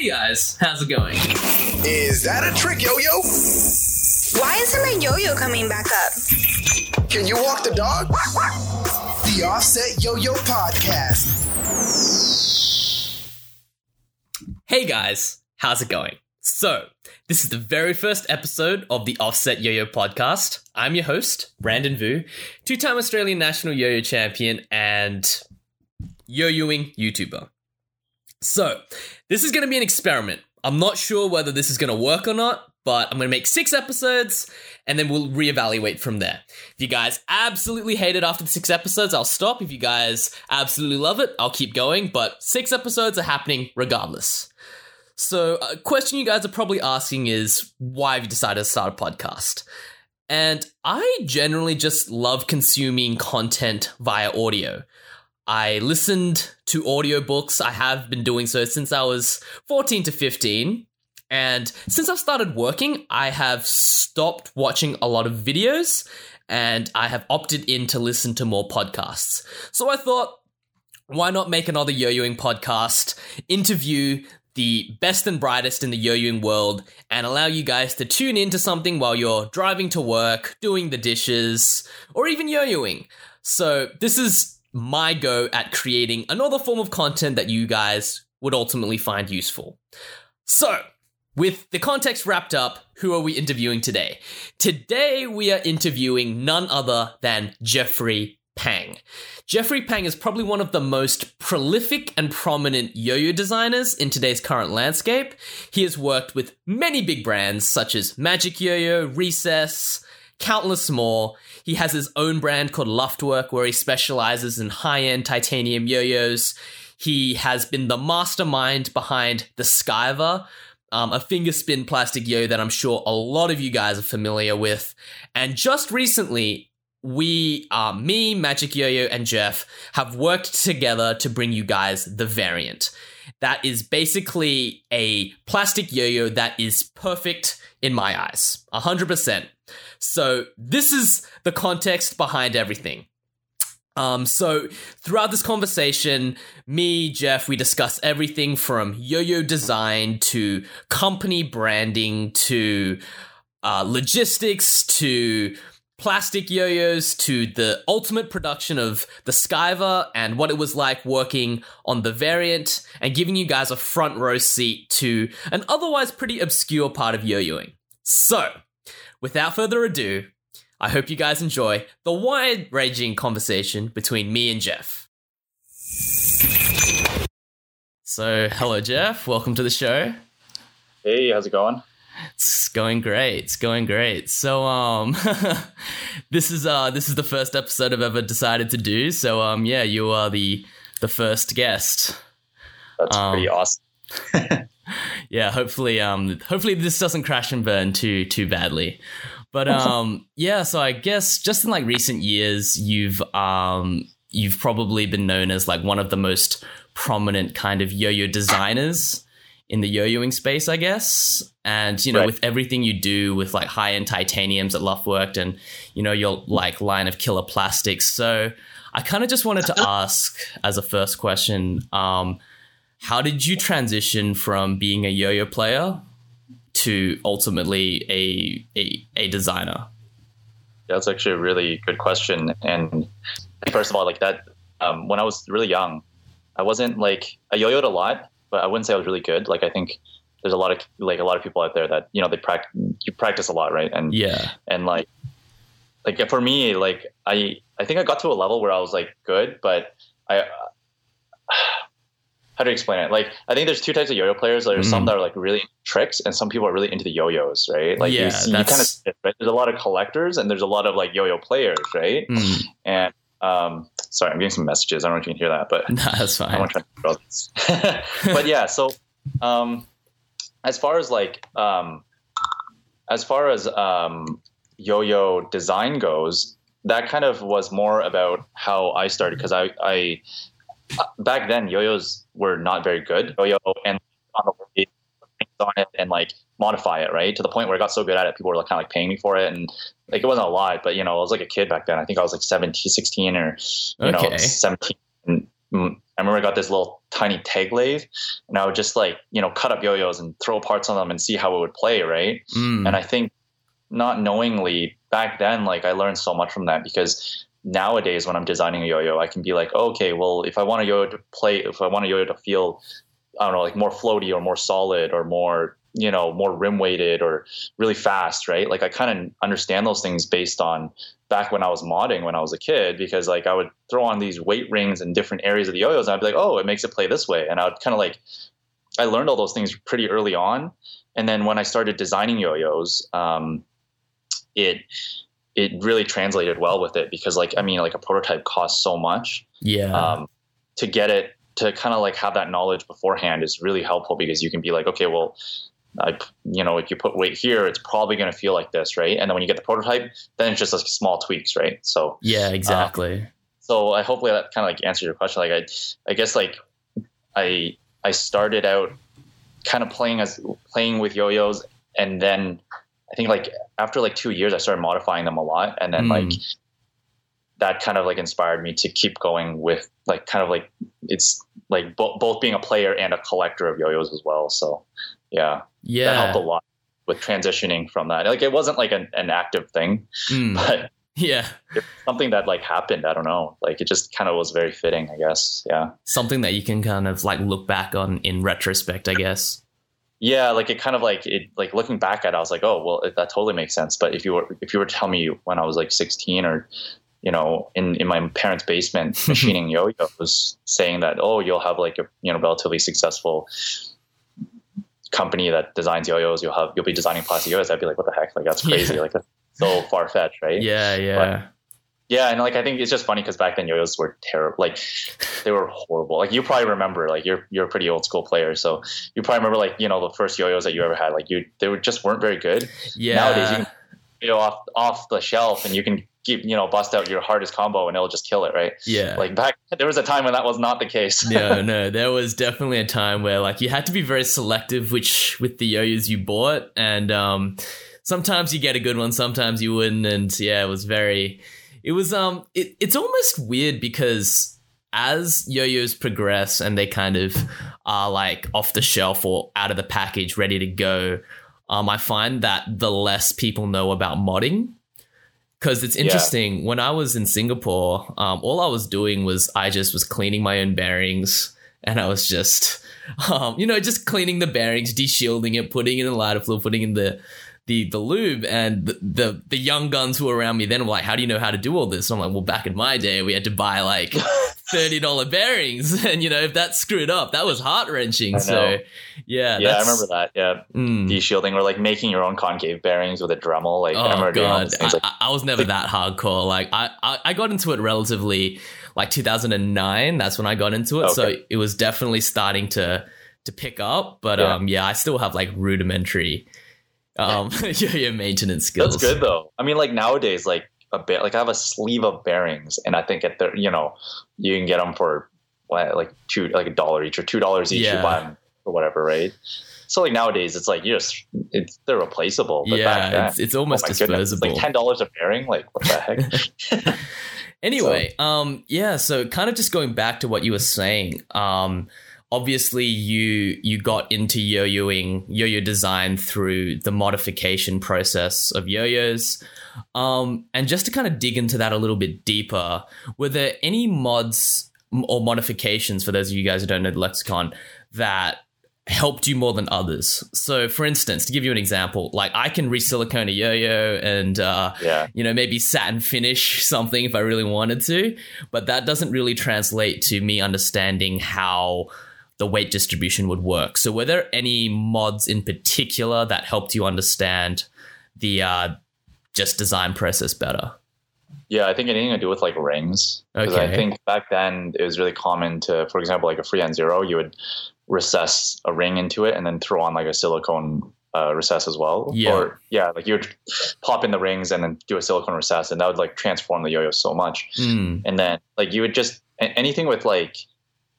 Hey guys, how's it going? Is that a trick, Yo-Yo? Why isn't my Yo-Yo coming back up? Can you walk the dog? The Offset Yo-Yo Podcast. Hey guys, how's it going? So, this is the very first episode of the Offset Yo-Yo Podcast. I'm your host, Brandon Vu, two-time Australian National Yo-Yo Champion and yo-yoing YouTuber. So, this is going to be an experiment. I'm not sure whether this is going to work or not, but I'm going to make 6 episodes and then we'll reevaluate from there. If you guys absolutely hate it after the 6 episodes, I'll stop. If you guys absolutely love it, I'll keep going, but 6 episodes are happening regardless. So a question you guys are probably asking is, why have you decided to start a podcast? And I generally just love consuming content via audio. I listened to audiobooks. I have been doing so since I was 14 to 15. And since I've started working, I have stopped watching a lot of videos and I have opted in to listen to more podcasts. So I thought, why not make another yo-yoing podcast, interview the best and brightest in the yo-yoing world, and allow you guys to tune into something while you're driving to work, doing the dishes, or even yo-yoing. So this is my go at creating another form of content that you guys would ultimately find useful. So, with the context wrapped up, who are we interviewing today? Today we are interviewing none other than Jeffrey Pang. Jeffrey Pang is probably one of the most prolific and prominent yo-yo designers in today's current landscape. He has worked with many big brands such as Magic Yo-Yo, Recess, countless more. He has his own brand called Luftwerk where he specializes in high-end titanium yo-yos. He has been the mastermind behind the Skyva, a finger spin plastic yo that I'm sure a lot of you guys are familiar with. And just recently, me, Magic Yo-Yo, and Jeff have worked together to bring you guys the Variant. That is basically a plastic yo-yo that is perfect in my eyes, 100%. So this is the context behind everything. So throughout this conversation, me, Jeff, we discuss everything from yo-yo design to company branding to logistics to plastic yo-yos to the ultimate production of the Skyva and what it was like working on the Variant and giving you guys a front row seat to an otherwise pretty obscure part of yo-yoing. So, without further ado, I hope you guys enjoy the wide-ranging conversation between me and Jeff. So, hello Jeff, welcome to the show. Hey, how's it going? It's going great. So, this is the first episode I've ever decided to do. So, yeah, you are the first guest. That's pretty awesome. Yeah, hopefully this doesn't crash and burn too badly. But yeah, so I guess just in like recent years, you've probably been known as like one of the most prominent kind of yo-yo designers in the yo-yoing space, I guess. And, you know, right, with everything you do with like high-end titaniums at Luftwerk and, you know, your like line of killer plastics. So I kind of just wanted to ask as a first question, how did you transition from being a yo-yo player to ultimately a designer? That's actually a really good question. And first of all, like that, when I was really young, I wasn't like, I yo-yoed a lot, but I wouldn't say I was really good. Like, I think there's a lot of people out there that, you know, you practice a lot. Right. And yeah. And like for me, like I think I got to a level where I was like good, but how do you explain it? Like, I think there's two types of yo-yo players. There's some that are like really into tricks and some people are really into the yo-yos. Right. Like yeah, you kind of, right? There's a lot of collectors and there's a lot of like yo-yo players. Right. Mm. And, sorry, I'm getting some messages. I don't know if you can hear that, but no, that's fine. I want to try to this. But yeah, so as far as yo-yo design goes, that kind of was more about how I started because I back then yo-yos were not very good. Yo-yo and on the way on it and like modify it, right? To the point where I got so good at it, people were like, kind of like paying me for it. And like, it wasn't a lot, but you know, I was like a kid back then. I think I was like 16 or, you know, 17. And I remember I got this little tiny tag lathe, and I would just like, you know, cut up yo-yos and throw parts on them and see how it would play, right? Mm. And I think not knowingly back then, like I learned so much from that, because nowadays when I'm designing a yo-yo, I can be like, oh, okay, well, if I want a yo-yo to play, if I want a yo-yo to feel, I don't know, like more floaty or more solid or more, you know, more rim weighted or really fast, right? Like I kind of understand those things based on back when I was modding when I was a kid, because like I would throw on these weight rings in different areas of the yo-yos and I'd be like, oh, it makes it play this way. And I would kind of like, I learned all those things pretty early on. And then when I started designing yo-yos, it really translated well with it, because like, I mean, like a prototype costs so much. Yeah. To get it to kind of like have that knowledge beforehand is really helpful, because you can be like, okay, well, you know, if you put weight here, it's probably going to feel like this, right? And then when you get the prototype, then it's just like small tweaks, right? So yeah, exactly. So I hopefully that kind of like answers your question. Like I guess like I started out kind of playing with yo-yos, and then I think like after like 2 years, I started modifying them a lot, and then like that kind of like inspired me to keep going with like kind of like it's like both being a player and a collector of yo-yos as well. So yeah, that helped a lot with transitioning from that. Like it wasn't like an active thing, but yeah, it's something that like happened. I don't know, like it just kind of was very fitting, I guess. Yeah, something that you can kind of like look back on in retrospect, I guess. Yeah, like it kind of like it, like looking back at it, I was like, oh, well, that totally makes sense. But if you were to tell me when I was like 16 or, you know, in my parents' basement machining yo-yos, saying that, oh, you'll have like a, you know, relatively successful company that designs yo-yos, you'll be designing plastic yo-yos, I'd be like, what the heck? Like that's crazy. Yeah. Like that's so far-fetched, right? Yeah, yeah. But, yeah, and like I think it's just funny because back then yo-yos were terrible. Like they were horrible. Like you probably remember, like you're a pretty old school player, so you probably remember like, you know, the first yo-yos that you ever had. Like they just weren't very good. Yeah. Nowadays you can, you know, off the shelf and you can keep, you know, bust out your hardest combo and it'll just kill it, right? Yeah. Like back there was a time when that was not the case. No, there was definitely a time where like you had to be very selective with the yo-yos you bought, and sometimes you get a good one, sometimes you wouldn't, and yeah, it was very. It was it's almost weird because as yo-yos progress and they kind of are like off the shelf or out of the package, ready to go, I find that the less people know about modding. Because it's interesting, when I was in Singapore, all I was doing was I just was cleaning my own bearings, and I was just, you know, just cleaning the bearings, deshielding it, putting it in the lighter fluid, putting in the lube, and the young guns who were around me then were like, how do you know how to do all this? And I'm like, well, back in my day, we had to buy like $30 bearings. And, you know, if that screwed up, that was heart-wrenching. So, yeah. Yeah, I remember that. Yeah. Deshielding or like making your own concave bearings with a Dremel. Like, oh, God. I was never that hardcore. Like, I got into it relatively like 2009. That's when I got into it. Okay. So it was definitely starting to pick up. But, I still have like rudimentary your maintenance skills. That's good though. I mean, like nowadays, like a bit, like I have a sleeve of bearings, and I think at the, you know, you can get them for what, like $2 each or $2 each. You buy them or whatever, right? So like nowadays, it's like they're replaceable. But back then, it's almost disposable. Goodness, like $10 a bearing, like what the heck? Anyway, so kind of just going back to what you were saying, obviously, you got into yo-yoing, yo-yo design through the modification process of yo-yos. And just to kind of dig into that a little bit deeper, were there any mods or modifications, for those of you guys who don't know the lexicon, that helped you more than others? So, for instance, to give you an example, like I can re-silicone a yo-yo and, you know, maybe satin finish something if I really wanted to, but that doesn't really translate to me understanding how the weight distribution would work. So were there any mods in particular that helped you understand the just design process better? Yeah, I think anything to do with like rings. Because I think back then it was really common to, for example, like a freehand zero, you would recess a ring into it and then throw on like a silicone recess as well. Yeah. Or like you would pop in the rings and then do a silicone recess, and that would like transform the yo-yo so much. And then like you would just, anything with like,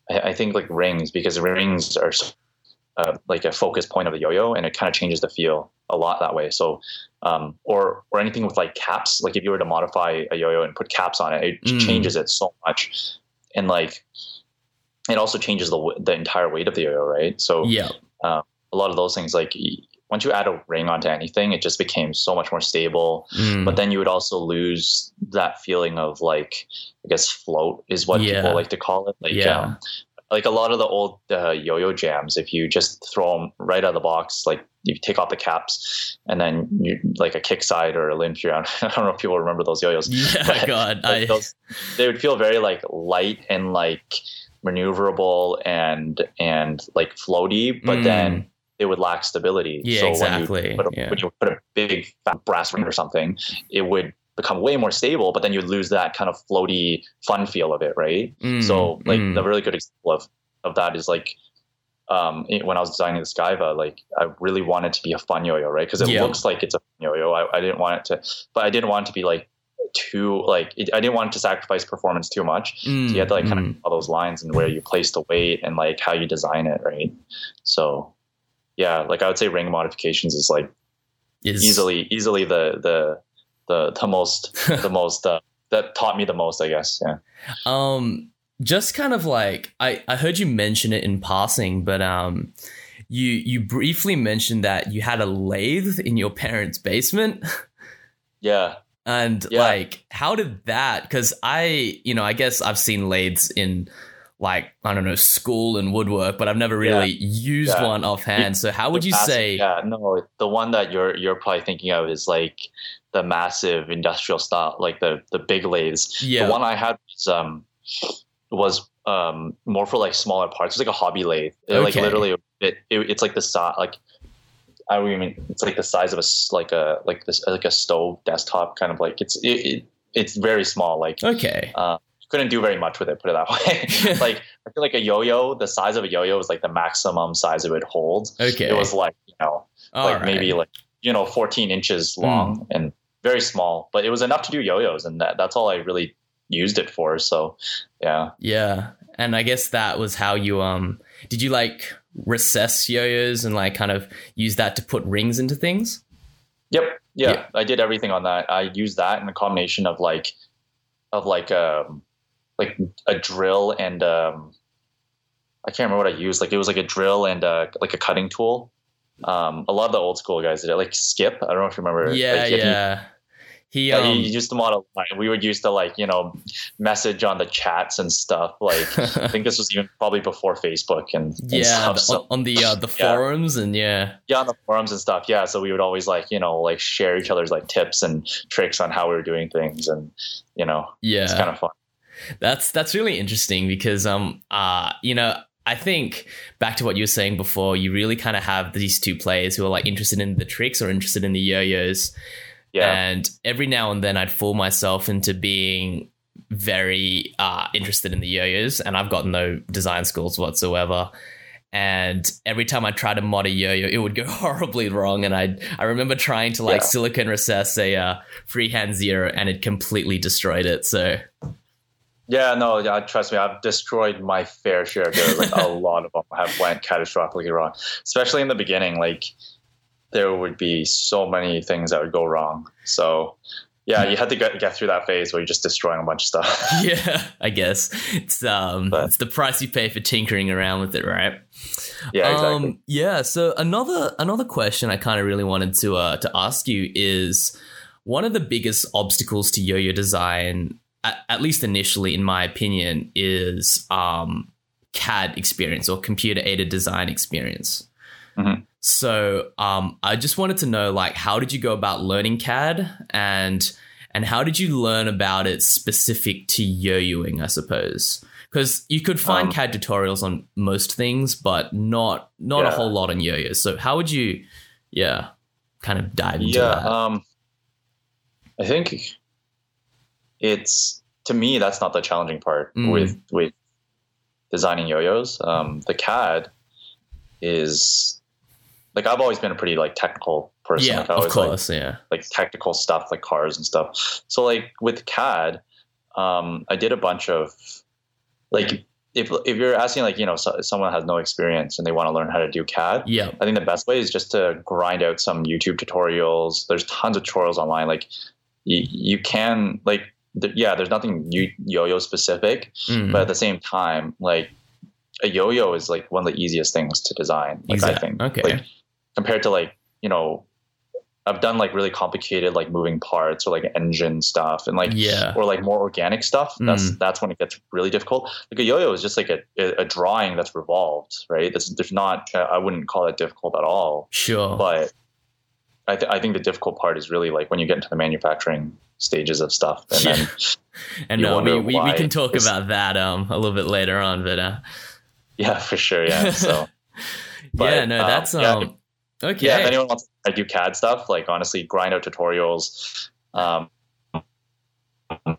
I think like rings, because rings are like a focus point of the yo-yo, and it kind of changes the feel a lot that way. So, or anything with like caps, like if you were to modify a yo-yo and put caps on it, it changes it so much. And like, it also changes the entire weight of the yo-yo, right? So yeah, a lot of those things, like once you add a ring onto anything, it just became so much more stable. But then you would also lose that feeling of, like, I guess float is what people like to call it. Like, like a lot of the old yo-yo jams, if you just throw them right out of the box, like you take off the caps and then you like a kick side or a limp around. I don't know if people remember those yo-yos. They would feel very like light and like maneuverable and like floaty, but then it would lack stability. When you put a big fat brass ring or something, it would become way more stable, but then you lose that kind of floaty fun feel of it, right? So like the really good example of that is like when I was designing the Skyva, like I really wanted it to be a fun yo-yo, right? Because it looks like it's a fun yo-yo. I didn't want it to, but I didn't want it to be like too like I didn't want it to sacrifice performance too much. So you had to like kind of all those lines and where you place the weight and like how you design it, right? So yeah, like I would say ring modifications is like easily the most that taught me the most, I guess. Yeah. Just kind of like I heard you mention it in passing, but you briefly mentioned that you had a lathe in your parents' basement. Yeah. And like, how did that? Because I guess I've seen lathes in like, I don't know, school and woodwork, but I've never really used one offhand. So how would you say? Yeah, no, the one that you're probably thinking of is like the massive industrial style, like the big lathes. Yeah. The one I had was more for like smaller parts. It's like a hobby lathe. Like literally, it's like the size, like I don't even. It's like the size of a stove desktop kind of like. It's very small. Like couldn't do very much with it, put it that way. Like I feel like a yo-yo, the size of a yo-yo is like the maximum size it would hold. Okay. It was like, you know, maybe like, you know, 14 inches long and very small, but it was enough to do yo-yos, and that's all I really used it for. So yeah. And I guess that was how you did you like recess yo-yos and like kind of use that to put rings into things? Yep. Yeah. I did everything on that. I used that in a combination of like a drill and I can't remember what I used. Like it was like a drill and like a cutting tool. A lot of the old school guys did it. Like Skip, I don't know if you remember. Yeah, like, yeah. He used to model. We would used to like, you know, message on the chats and stuff. Like I think this was even probably before Facebook and stuff. So, on the forums and on the forums and stuff. Yeah, so we would always like, you know, like share each other's like tips and tricks on how we were doing things, and you know, it's kind of fun. That's really interesting because you know, I think back to what you were saying before, you really kind of have these two players who are like interested in the tricks or interested in the yo-yos. Yeah. And every now and then I'd fool myself into being very interested in the yo-yos, and I've got no design skills whatsoever. And every time I tried to mod a yo-yo, it would go horribly wrong. And I remember trying to like silicon recess a freehand zero, and it completely destroyed it. So yeah, no, trust me, I've destroyed my fair share of those. Like a lot of them have went catastrophically wrong, especially in the beginning. Like there would be so many things that would go wrong. So yeah, you had to get through that phase where you're just destroying a bunch of stuff. Yeah, I guess it's the price you pay for tinkering around with it, right? Yeah, exactly. Yeah. So another question I kind of really wanted to ask you is, one of the biggest obstacles to yo-yo design, at least initially, in my opinion, is CAD experience or computer aided design experience. Mm-hmm. So I just wanted to know, like, how did you go about learning CAD and how did you learn about it specific to yo-yoing, I suppose? Because you could find CAD tutorials on most things, but not a whole lot on yo-yos. So how would you, kind of dive into that? I think it's, to me, that's not the challenging part with designing yo-yos. The CAD is... Like I've always been a pretty like technical person. Yeah, like, I always, of course. Like, yeah, like technical stuff, like cars and stuff. So like with CAD, I did a bunch of like if you're asking like, you know, someone has no experience and they want to learn how to do CAD. Yeah, I think the best way is just to grind out some YouTube tutorials. There's tons of tutorials online. Like you can like there's nothing yo-yo specific, but at the same time, like a yo-yo is like one of the easiest things to design. Like exactly. I think, okay. Like, compared to like, you know, I've done like really complicated, like moving parts or like engine stuff and like, yeah. or like more organic stuff. That's when it gets really difficult. Like a yo-yo is just like a drawing that's revolved, right? There's not, I wouldn't call it difficult at all. Sure. But I think the difficult part is really like when you get into the manufacturing stages of stuff. And then and no, we can talk about that a little bit later on, but yeah, for sure. Yeah. So, but, yeah, no, that's, okay. Yeah, if anyone wants to do CAD stuff, like honestly, grind out tutorials. It's not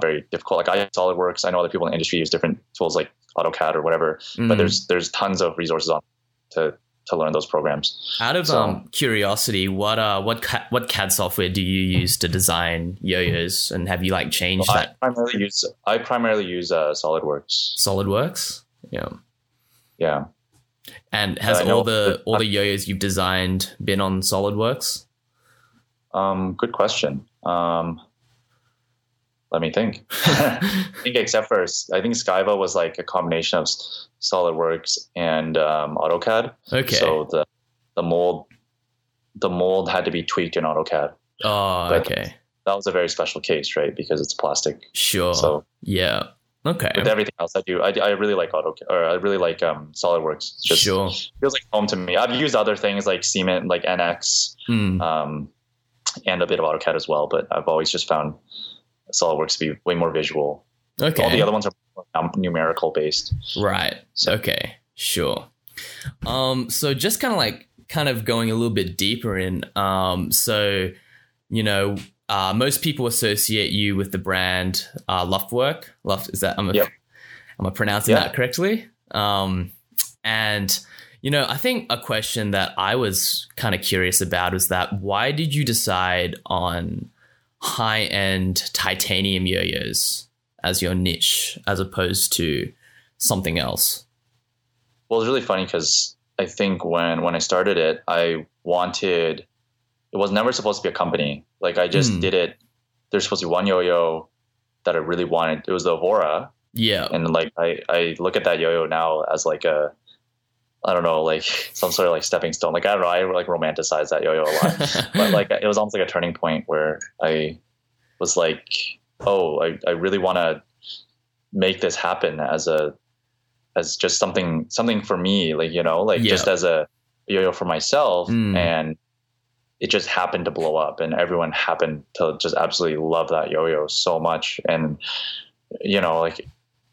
very difficult. Like I use SolidWorks. I know other people in the industry use different tools like AutoCAD or whatever, but there's tons of resources on to learn those programs. Out of curiosity, what CAD software do you use to design yo-yos, and have you like changed that? I primarily use SolidWorks. SolidWorks. Yeah. Yeah. And has all the yo-yos you've designed been on SolidWorks? Good question. Let me think. I think Skyva was like a combination of SolidWorks and AutoCAD. Okay. So the mold had to be tweaked in AutoCAD. Oh, but okay. That was a very special case, right? Because it's plastic. Sure. So yeah. Okay. With everything else I do, I really like AutoCAD, or I really like SolidWorks. It's just sure. feels like home to me. I've used other things like Siemens, like NX, and a bit of AutoCAD as well. But I've always just found SolidWorks to be way more visual. Okay. All the other ones are more numerical based. Right. So. Okay. Sure. So just kind of going a little bit deeper in. So, you know. Most people associate you with the brand Luftwerk. Is that am I pronouncing that correctly? And you know, I think a question that I was kind of curious about is that why did you decide on high-end titanium yo-yos as your niche, as opposed to something else? Well, it's really funny because I think when I started it, it was never supposed to be a company. Like I just did it. There's supposed to be one yo-yo that I really wanted. It was the Avora. Yeah. And like, I look at that yo-yo now as like some sort of like stepping stone. Like, I don't know. I like romanticize that yo-yo a lot, but like, it was almost like a turning point where I was like, oh, I really want to make this happen as just something for me, like, you know, like just as a yo-yo for myself. And it just happened to blow up, and everyone happened to just absolutely love that yo-yo so much. And, you know, like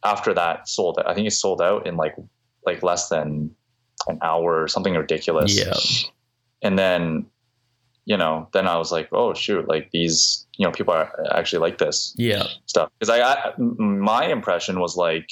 after that sold out, I think it sold out in like less than an hour or something ridiculous. Yeah. And then, you know, then I was like, oh shoot, like these, you know, people are actually like this stuff. Cause my impression was like,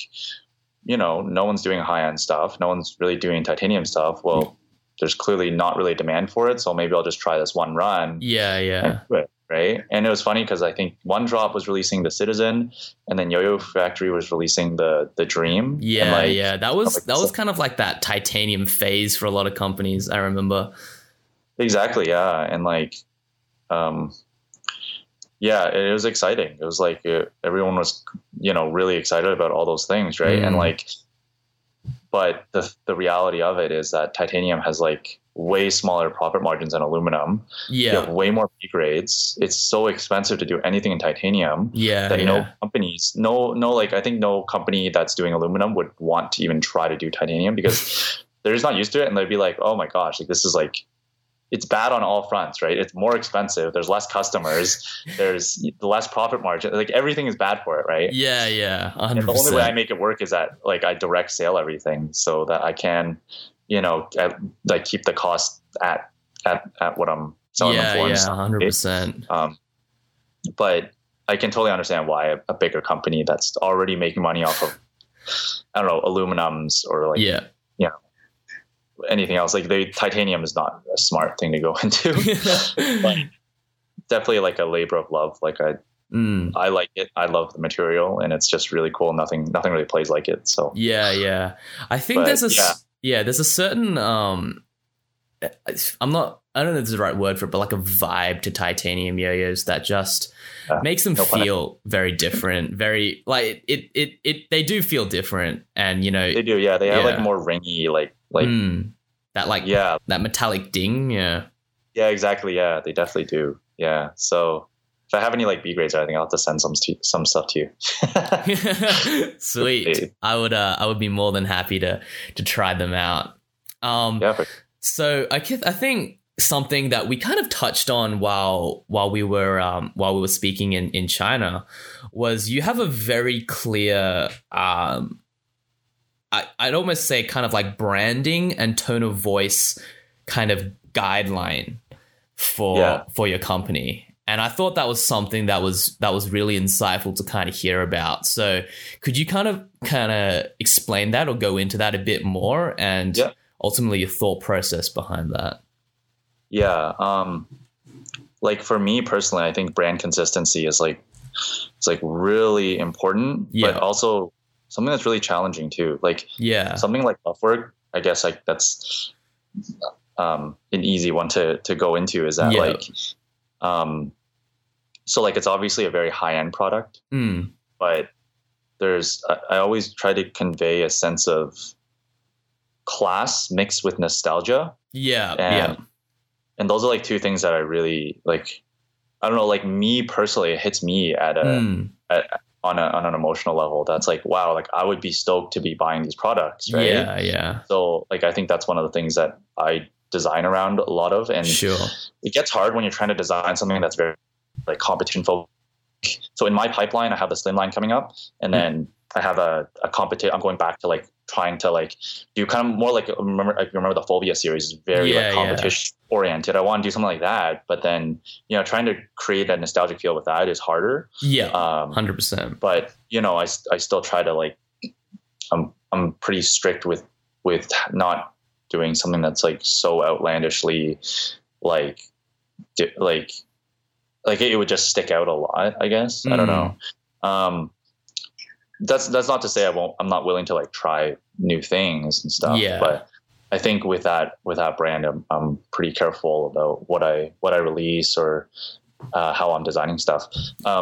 you know, no one's doing high end stuff. No one's really doing titanium stuff. Well, there's clearly not really demand for it. So maybe I'll just try this one run. Yeah. Yeah. Right. And it was funny because I think One Drop was releasing the Citizen, and then Yo-Yo Factory was releasing the Dream. Yeah. Like, yeah. That was kind of like that titanium phase for a lot of companies, I remember. Exactly. Yeah. And like, yeah, it was exciting. It was like everyone was, you know, really excited about all those things. Right. And like, but the reality of it is that titanium has like way smaller profit margins than aluminum. Yeah. You have way more P grades. It's so expensive to do anything in titanium that I think no company that's doing aluminum would want to even try to do titanium because they're just not used to it. And they'd be like, oh my gosh, like this is like, it's bad on all fronts, right? It's more expensive. There's less customers. There's less profit margin. Like everything is bad for it, right? Yeah, yeah. 100%. And the only way I make it work is that like I direct sale everything so that I can, you know, like keep the cost at what I'm selling them for. Yeah, 100%. But I can totally understand why a bigger company that's already making money off of, I don't know, aluminums or like, you know, anything else, like titanium is not a smart thing to go into. But definitely like a labor of love. Like I like it. I love the material, and it's just really cool. Nothing really plays like it. So I think there's a certain I don't know if this is the right word for it, but like a vibe to titanium yo-yos that just makes them feel very different, very like it they do feel different. And you know, they do. Yeah. They have like more ringy, that metallic ding. Yeah. Yeah, exactly. Yeah. They definitely do. Yeah. So if I have any like B grades, I think I'll have to send some stuff to you. Sweet. I would be more than happy to try them out. So I think something that we kind of touched on while we were speaking in China was you have a very clear, I'd almost say kind of like branding and tone of voice kind of guideline for your company. And I thought that was something that was really insightful to kind of hear about. So could you kind of explain that or go into that a bit more and ultimately your thought process behind that? Yeah. Like for me personally, I think brand consistency is like, it's like really important, but also something that's really challenging too. Like something like Luftwerk, I guess like that's an easy one to go into is that so like it's obviously a very high-end product, but I always try to convey a sense of class mixed with nostalgia. And those are like two things that I really like. I don't know, like me personally, it hits me on an emotional level. That's like, wow, like I would be stoked to be buying these products, right? Yeah. So like I think that's one of the things that I design around a lot of, and it gets hard when you're trying to design something that's very like competition focused. So in my pipeline, I have a slimline coming up, and then I have a competition. I'm going back to like trying to like do kind of more like I remember the Fulvia series is very like competition oriented. I want to do something like that, but then you know trying to create that nostalgic feel with that is harder. 100%. But you know, I still try to like I'm pretty strict with not doing something that's like so outlandishly like it would just stick out a lot, I guess. I don't know. That's not to say I'm not willing to like try new things and stuff, but I think with that brand, I'm pretty careful about what I release or how I'm designing stuff.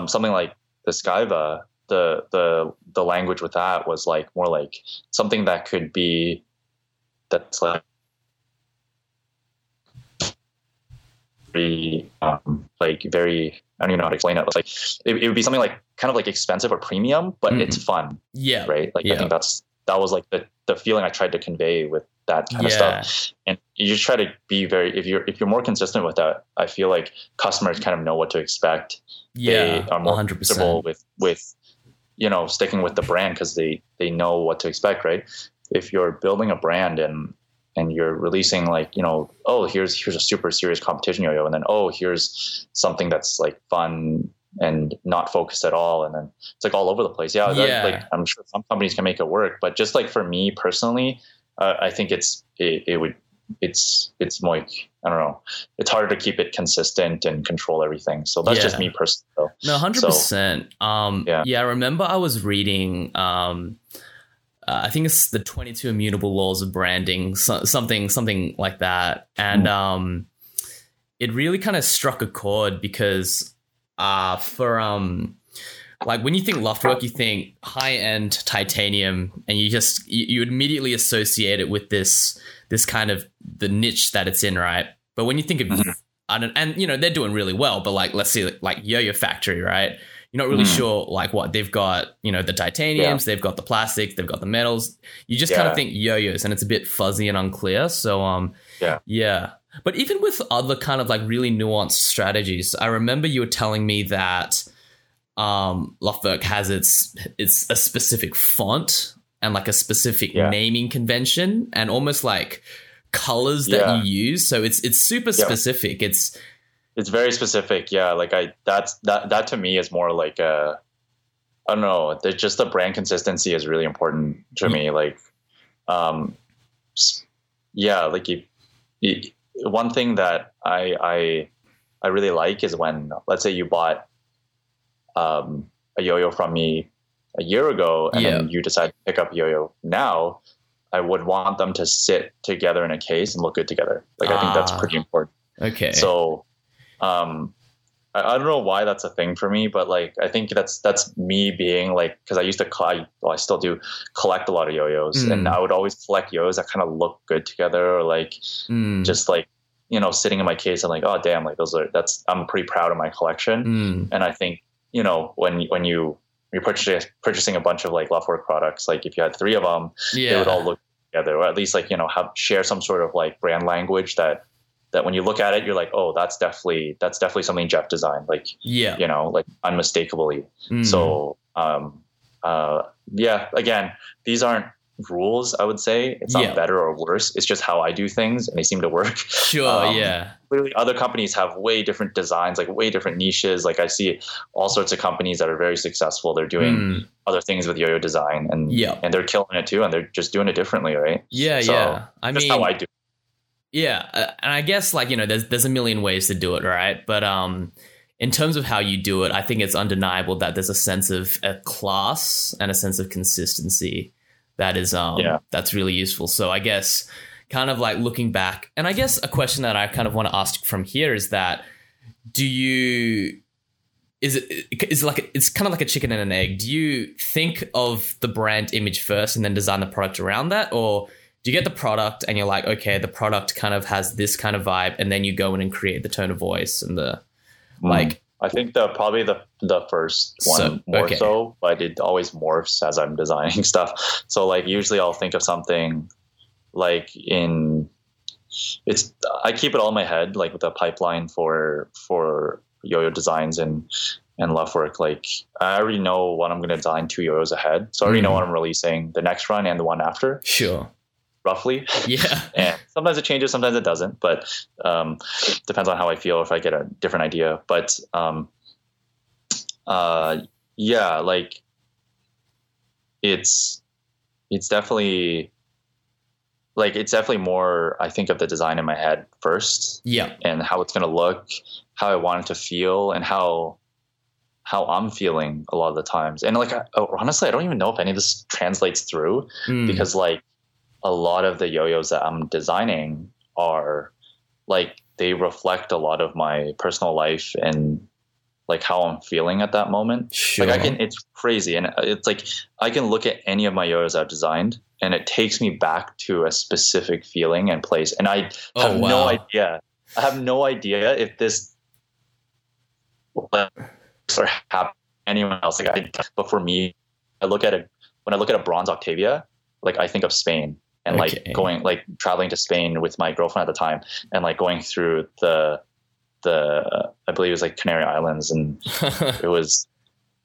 Something like the Skyva, the language with that was like more like something that could be, that's like very I don't even know how to explain it. Like it would be something like kind of like expensive or premium, but it's fun. Yeah. Right. Like I think that was like the feeling I tried to convey with that kind of stuff. And you just try to be very, if you're more consistent with that, I feel like customers kind of know what to expect. Yeah. They are more 100%. Comfortable with you know sticking with the brand because they know what to expect, right? If you're building a brand and you're releasing like, you know, oh, here's a super serious competition yo-yo, and then, oh, here's something that's like fun and not focused at all, and then it's like all over the place. Like I'm sure some companies can make it work, but just like for me personally, I think it's more like, I don't know, it's harder to keep it consistent and control everything. So that's just me personally. Though. No, 100%. So, I remember I was reading, I think it's the 22 immutable laws of branding, something like that. And it really kind of struck a chord because like when you think Luftwerk, you think high-end titanium, and you immediately associate it with this kind of the niche that it's in, right? But when you think of and you know they're doing really well, but like let's see like Yo-Yo Factory, right? You're not really sure like what they've got, you know, the titaniums, they've got the plastics, they've got the metals. You just kind of think yo-yos, and it's a bit fuzzy and unclear. So But even with other kind of like really nuanced strategies, I remember you were telling me that Luftwerk has it's a specific font and like a specific naming convention and almost like colors that you use. So it's super specific. It's very specific. Yeah. Like that to me is more like, I don't know, just the brand consistency is really important to me. Like, like one thing that I really like is when, let's say you bought, a yo-yo from me a year ago and then you decide to pick up yo-yo now. I would want them to sit together in a case and look good together. Like, I think that's pretty important. Okay. So, I don't know why that's a thing for me, but like, I think that's me being like, cause I used to I still do collect a lot of yo-yos, and I would always collect yo-yos that kind of look good together, or like, just like, you know, sitting in my case, I'm like, oh damn, like I'm pretty proud of my collection. And I think, you know, when you're purchasing a bunch of like Luftwerk products, like if you had three of them, they would all look together, or at least like, you know, share some sort of like brand language that when you look at it, you're like, oh, that's definitely something Jeff designed. Like, you know, like unmistakably. So, again, these aren't rules. I would say it's not better or worse. It's just how I do things, and they seem to work. Sure. Clearly other companies have way different designs, like way different niches. Like I see all sorts of companies that are very successful. They're doing other things with yo-yo design, and they're killing it too. And they're just doing it differently. Right. Yeah. So, yeah. I mean, how I do it. Yeah. And I guess like, you know, there's a million ways to do it. Right. But in terms of how you do it, I think it's undeniable that there's a sense of a class and a sense of consistency that is that's really useful. So I guess kind of like looking back, and I guess a question that I kind of want to ask from here is that it's kind of like a chicken and an egg. Do you think of the brand image first and then design the product around that, or do you get the product and you're like, okay, the product kind of has this kind of vibe, and then you go in and create the tone of voice and the like? I think probably the first one so, but it always morphs as I'm designing stuff. So like usually I'll think of something like I keep it all in my head, like with a pipeline for yo-yo designs and Luftwerk. Like I already know what I'm going to design 2 yo-yos ahead. So I already know what I'm releasing the next run and the one after. Sure. Roughly. Yeah. And sometimes it changes, sometimes it doesn't, but depends on how I feel, if I get a different idea. But like it's definitely more, I think of the design in my head first. Yeah. And how it's going to look, how I want it to feel, and how I'm feeling a lot of the times. And like, honestly, I don't even know if any of this translates through, because like, a lot of the yo-yos that I'm designing are like, they reflect a lot of my personal life and like how I'm feeling at that moment. Sure. Like it's crazy. And it's like, I can look at any of my yo-yos I've designed and it takes me back to a specific feeling and place. And I have no idea. I have no idea if this sort of happened to anyone else. Like but for me, when I look at a bronze Octavia, like I think of Spain. And like traveling to Spain with my girlfriend at the time, and like going through the I believe it was like Canary Islands, and it was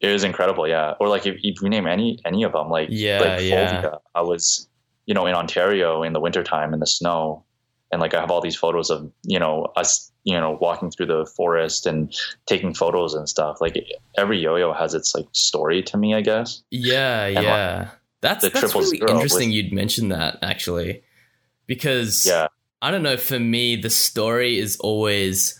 incredible, yeah. Or like if you name any of them, Fulvia, I was, you know, in Ontario in the wintertime in the snow, and like I have all these photos of, you know, us, you know, walking through the forest and taking photos and stuff. Like every yo-yo has its like story to me, I guess. Yeah, and yeah. Like, that's really interesting you'd mention that, actually, because I don't know, for me, the story is always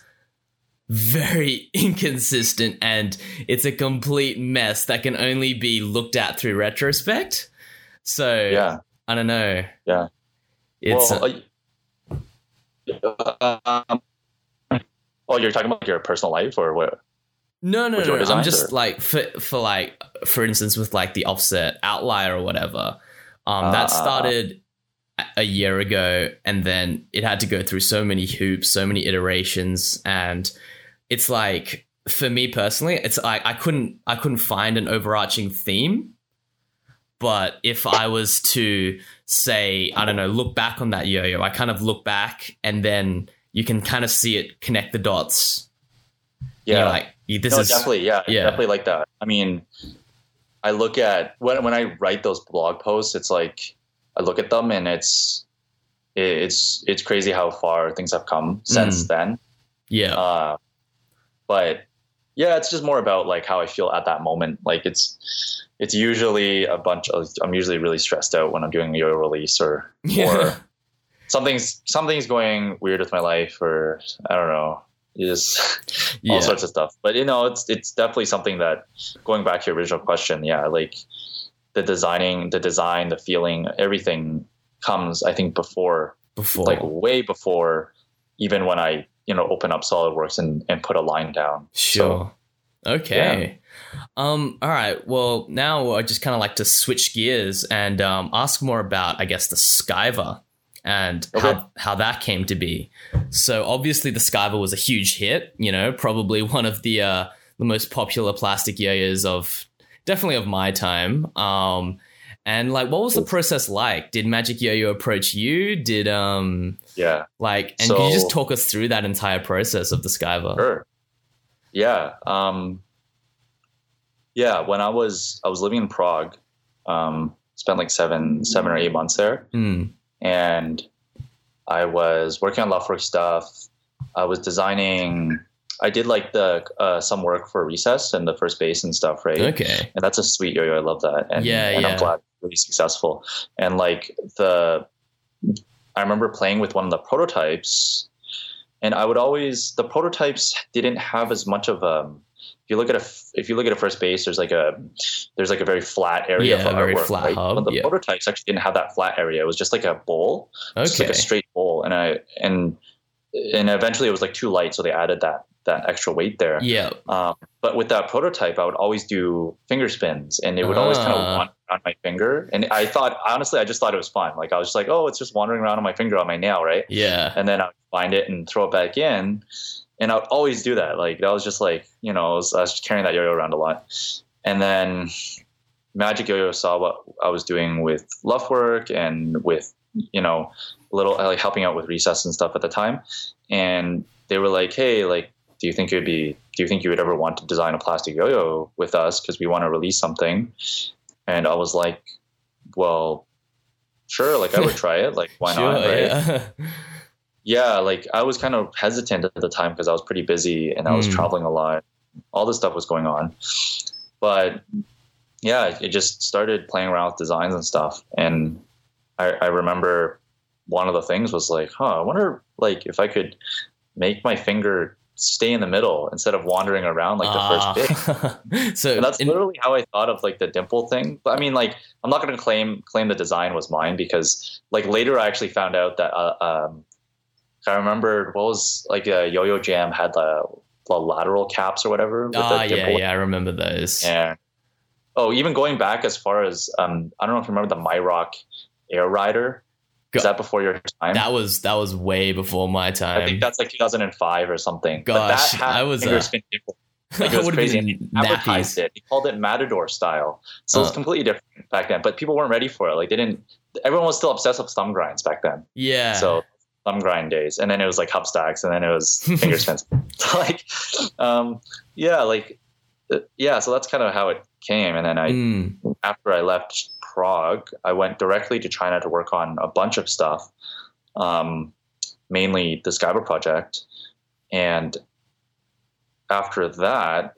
very inconsistent and it's a complete mess that can only be looked at through retrospect. So, I don't know. Yeah. You're talking about your personal life or what? No. I'm just like for instance, with like the offset outlier or whatever, that started a year ago, and then it had to go through so many hoops, so many iterations, and it's like for me personally, it's like I couldn't find an overarching theme. But if I was to say, I don't know, look back on that yo-yo, I kind of look back, and then you can kind of see it connect the dots. Yeah, you're like. Definitely like that. I mean, I look at when I write those blog posts, it's like I look at them and it's crazy how far things have come since then. Yeah. But yeah, it's just more about like how I feel at that moment. Like it's usually I'm usually really stressed out when I'm doing a yo-yo release or something's going weird with my life, or I don't know. Just all sorts of stuff. But you know, it's definitely something that, going back to your original question, like the design, the feeling, everything comes, I think, before, like way before, even when I, open up SolidWorks and put a line down. Sure. So, okay. Yeah. All right. Well, now I just kind of like to switch gears and ask more about, I guess, the Skyva and how that came to be. So obviously the Skyva was a huge hit, probably one of the most popular plastic yo-yos of my time. And like, what was the process like? Did Magic Yo-Yo approach you? Could you just talk us through that entire process of the Skyva? Sure. Yeah. When I was living in Prague, spent like seven or 8 months there. Mm. And I was working on Luftwerk stuff. I was designing, I did like some work for Recess and the first base and stuff. Right. Okay. And that's a sweet yo-yo. I love that. And I'm glad. Really successful. And like I remember playing with one of the prototypes, and I would always, the prototypes didn't have as much of a, if you look at a first base, there's like a very flat area for our work, right? But the prototypes actually didn't have that flat area. It was just like a bowl, just like a straight bowl. And I eventually it was like too light. So they added that extra weight there. Yeah. But with that prototype, I would always do finger spins, and it would always kind of wander around my finger. And I thought, honestly, I just thought it was fun. Like I was just like, oh, it's just wandering around on my finger on my nail, right? Yeah. And then I would find it and throw it back in. And I would always do that. Like that was just like, I was just carrying that yo-yo around a lot. And then Magic Yo-Yo saw what I was doing with Luftwerk and with, a little like helping out with Recess and stuff at the time. And they were like, hey, like, do you think you would ever want to design a plastic yo-yo with us? Because we want to release something. And I was like, well, sure. Like I would try it. Like why not? Right? Yeah. Like I was kind of hesitant at the time because I was pretty busy and I was traveling a lot. All this stuff was going on, but yeah, it just started playing around with designs and stuff. And I remember one of the things was like, I wonder like if I could make my finger stay in the middle instead of wandering around like the first bit. So and that's literally how I thought of like the dimple thing. But I mean, like I'm not going to claim the design was mine, because like later I actually found out that I remembered what was like a Yo-Yo Jam had the lateral caps or whatever. With the dimple. I remember those. Yeah. Oh, even going back as far as I don't know if you remember the MyRock Air Rider. Was that before your time? That was way before my time. I think that's like 2005 or something. Gosh, but that I was finger spin dimple. Like it was crazy. And he advertised it. He called it Matador style. So it's completely different back then. But people weren't ready for it. Like they didn't. Everyone was still obsessed with thumb grinds back then. Yeah. So thumb grind days, and then it was like hub stacks, and then it was finger spins. So that's kind of how it came. And then after I left Prague, I went directly to China to work on a bunch of stuff, mainly the Skyva project. And after that,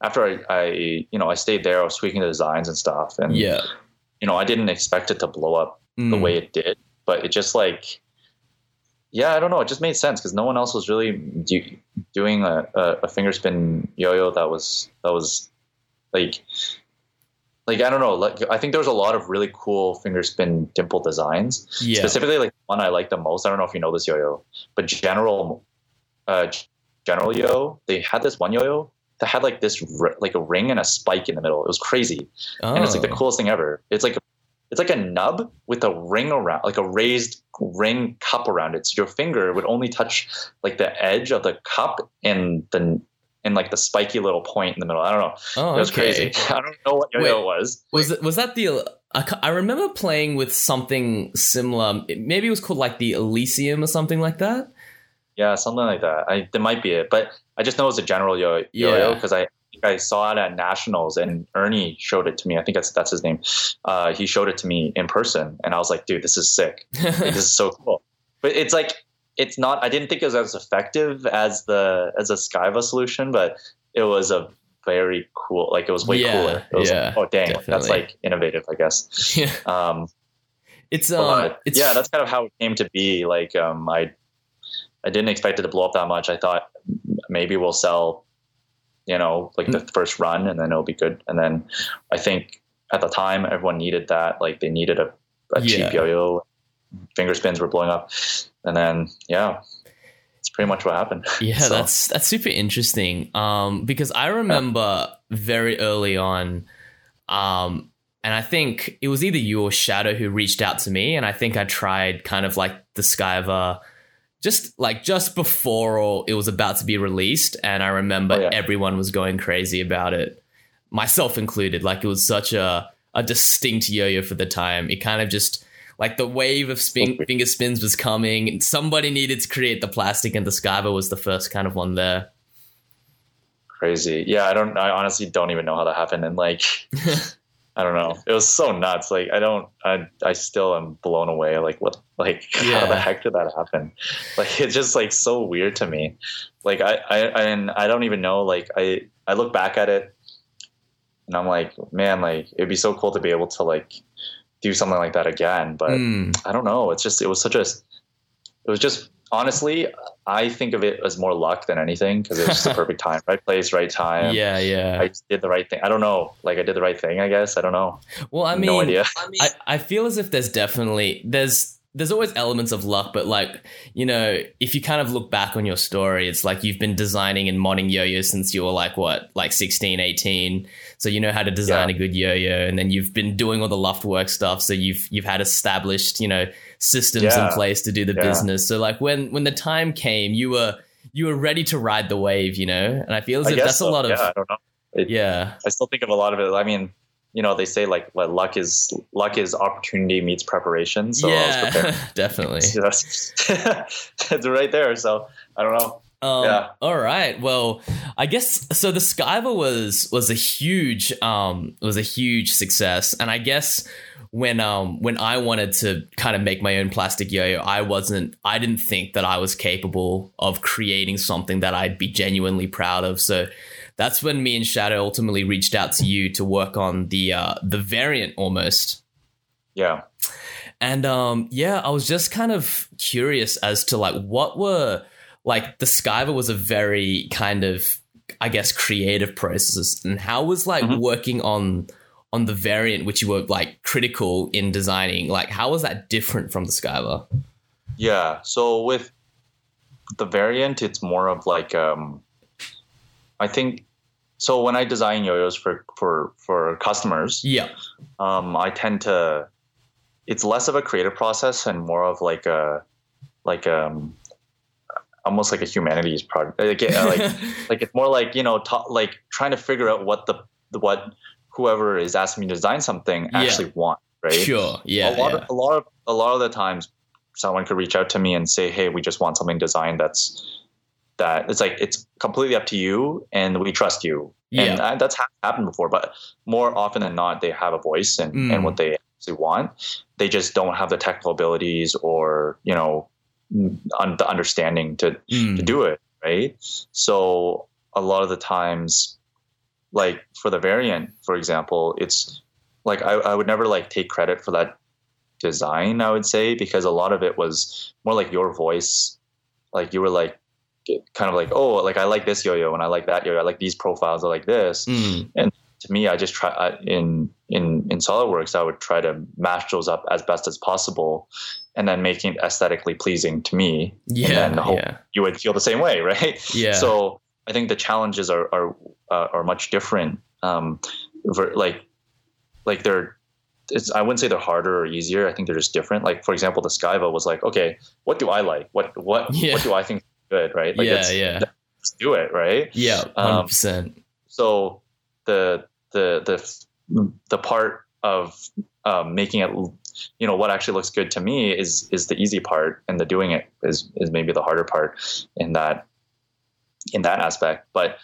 I stayed there, I was tweaking the designs and stuff. And, I didn't expect it to blow up the way it did, but it just like, I don't know. It just made sense because no one else was really doing a finger spin yo-yo that was like I don't know. Like I think there was a lot of really cool finger spin dimple designs. Yeah. Specifically, like one I like the most. I don't know if you know this yo-yo, but General Yo. They had this one yo-yo that had like this like a ring and a spike in the middle. It was crazy, and it's like the coolest thing ever. It's like a nub with a ring around, like a raised ring cup around it. So your finger would only touch like the edge of the cup and like the spiky little point in the middle. I don't know. It was crazy. I don't know what yo-yo it was. Was that the? I remember playing with something similar. Maybe it was called like the Elysium or something like that. Yeah, something like that. That might be it. But I just know it was a general yo-yo because I saw it at Nationals, and Ernie showed it to me. I think that's his name. He showed it to me in person, and I was like, dude, this is sick. Like, this is so cool. But it's like, it's not, I didn't think it was as effective as a Skyva solution, but it was a very cool, like it was way cooler. It was like, oh dang, definitely. That's like innovative, I guess. Yeah. That's kind of how it came to be. Like, I didn't expect it to blow up that much. I thought maybe we'll sell, like the first run, and then it'll be good. And then I think at the time, everyone needed that. Like, they needed a cheap yo-yo. Finger spins were blowing up. And then, yeah, it's pretty much what happened. Yeah, so. That's super interesting. Because I remember very early on, and I think it was either you or Shadow who reached out to me, and I think I tried kind of like the Skyva just before or it was about to be released, and I remember everyone was going crazy about it, myself included. Like, it was such a distinct yo-yo for the time. It kind of just, like, the wave of finger spins was coming, and somebody needed to create the plastic, and the Skyva was the first kind of one there. Crazy. Yeah, I honestly don't even know how that happened, and like... I don't know. It was so nuts. Like, I still am blown away. Like, what, like, how the heck did that happen? Like, it's just like so weird to me. Like, I don't even know. Like, I look back at it and I'm like, man, like, it'd be so cool to be able to like do something like that again. But I don't know. It's just, it was just honestly, I think of it as more luck than anything, because it was just the perfect time, right place, right time. Yeah, yeah. I did the right thing. I don't know. Like, I did the right thing, I guess. I don't know. Well, I mean, no idea. I feel as if there's always elements of luck, but like, you know, if you kind of look back on your story, it's like you've been designing and modding yo-yos since you were like 16, 18. So you know how to design a good yo-yo, and then you've been doing all the Luftwerk stuff. So you've had established, you know, systems in place to do the business. So like when the time came, you were ready to ride the wave, you know? And I feel as if that's a lot of... I don't know. I still think of a lot of it. I mean, you know, they say like luck is opportunity meets preparation. So I was prepared. Definitely. It's right there. So I don't know. All right. Well, I guess so. The Skyva was a huge success, and I guess when I wanted to kind of make my own plastic yo-yo, I didn't think that I was capable of creating something that I'd be genuinely proud of. So that's when me and Shadow ultimately reached out to you to work on the variant almost. Yeah. And I was just kind of curious as to like what were. Like the Skyva was a very kind of, I guess, creative process. And how was like working on the variant, which you were like critical in designing, like how was that different from the Skyva? Yeah. So with the variant, it's more of like, I think, so when I design yo-yos for customers, I tend to, it's less of a creative process and more of like almost like a humanities project, like it's more like, you know, like trying to figure out what whoever is asking me to design something actually want, right? Sure, yeah. A lot of the times, someone could reach out to me and say, "Hey, we just want something designed that it's like it's completely up to you, and we trust you." Yeah, and that's happened before, but more often than not, they have a voice and what they actually want. They just don't have the technical abilities or, you know, the understanding to do it, right? So a lot of the times, like for the variant, for example, it's like I would never like take credit for that design, I would say, because a lot of it was more like your voice. Like you were like kind of like, oh, like I like this yo-yo and I like that yo-yo, I like these profiles, I like this. And to me, I just try in SolidWorks, I would try to match those up as best as possible, and then making it aesthetically pleasing to me. Yeah, and then you would feel the same way, right? Yeah. So I think the challenges are much different. I wouldn't say they're harder or easier. I think they're just different. Like for example, the Skyva was like, okay, what do I like? What do I think is good, right? Like let's do it, right? Yeah, 100%. So the part of making it, you know, what actually looks good to me is the easy part, and the doing it is maybe the harder part in that aspect. But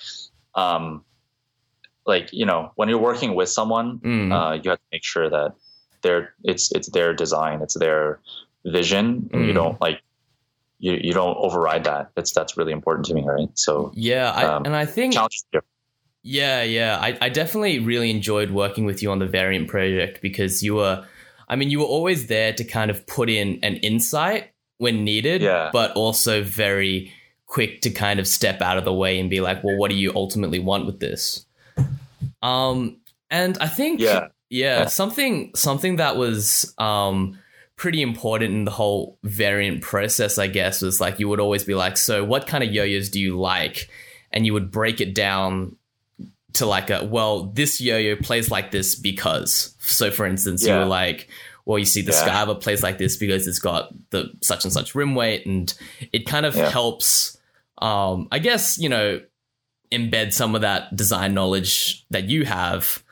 like, you know, when you're working with someone, you have to make sure that it's their design, it's their vision, and you don't like you don't override that. That's really important to me, right? So yeah, I think challenges are different. Yeah. I definitely really enjoyed working with you on the Variant project, because you were always there to kind of put in an insight when needed, but also very quick to kind of step out of the way and be like, well, what do you ultimately want with this? And I think Yeah, something that was pretty important in the whole variant process, I guess, was like you would always be like, so what kind of yo-yos do you like? And you would break it down to like, well, this yo-yo plays like this because. So, for instance, you were like, well, you see the Skyva plays like this because it's got the such and such rim weight, and it kind of helps, I guess, you know, embed some of that design knowledge that you have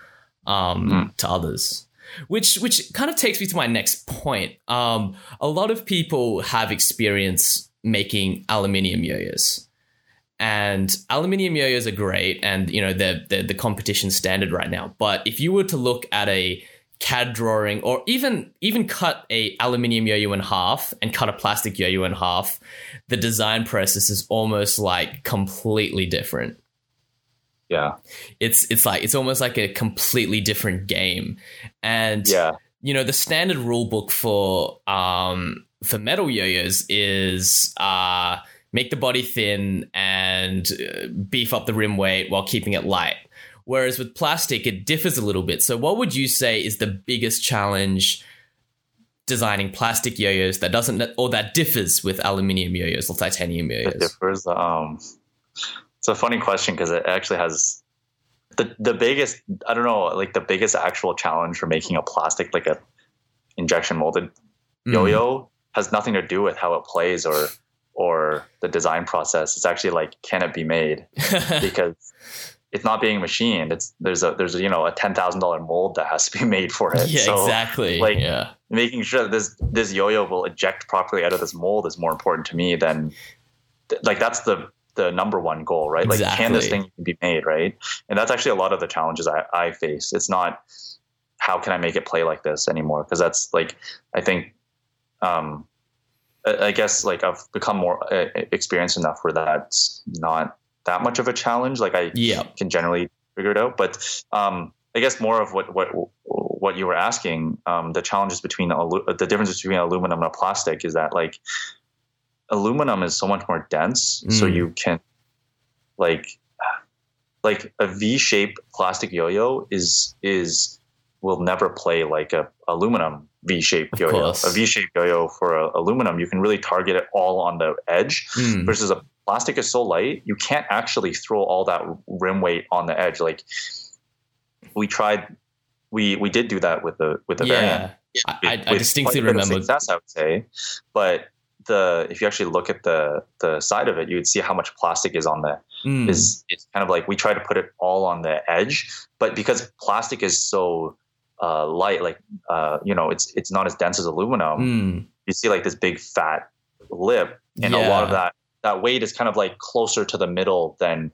to others, which kind of takes me to my next point. A lot of people have experience making aluminium yo-yos, and aluminium yo-yos are great, and you know they're the competition standard right now. But if you were to look at a CAD drawing, or even cut a aluminium yo-yo in half and cut a plastic yo-yo in half, the design process is almost like completely different. Yeah, it's like it's almost like a completely different game. And you know, the standard rule book for metal yo-yos is make the body thin and beef up the rim weight while keeping it light. Whereas with plastic, it differs a little bit. So what would you say is the biggest challenge designing plastic yo-yos that doesn't, or that differs with aluminium yo-yos or titanium yo-yos? It differs. It's a funny question because it actually has the biggest, I don't know, like the biggest actual challenge for making a plastic, like a injection molded yo-yo has nothing to do with how it plays or the design process. It's actually like, can it be made? Because it's not being machined. It's there's a you know, a $10,000 mold that has to be made for it. Yeah, so, exactly. Like making sure that this yo-yo will eject properly out of this mold is more important to me than like that's the number one goal, right? Exactly. Like, can this thing be made, right? And that's actually a lot of the challenges I face. It's not how can I make it play like this anymore, because that's like I think I guess like I've become more experienced enough where that's not that much of a challenge. Like I can generally figure it out, but I guess more of what you were asking, the challenges between the difference between aluminum and plastic is that like aluminum is so much more dense. So you can like a V-shaped plastic yo-yo will never play like a aluminum V-shaped yo-yo. A V-shaped yo-yo for aluminum, you can really target it all on the edge, versus a plastic is so light, you can't actually throw all that rim weight on the edge. Like we tried, we did do that with the variant. I distinctly remember success, I would say, but if you actually look at the side of it, you would see how much plastic is on the it's kind of like we try to put it all on the edge, but because plastic is so light, like you know, it's not as dense as aluminum. You see like this big fat lip, and a lot of that weight is kind of like closer to the middle than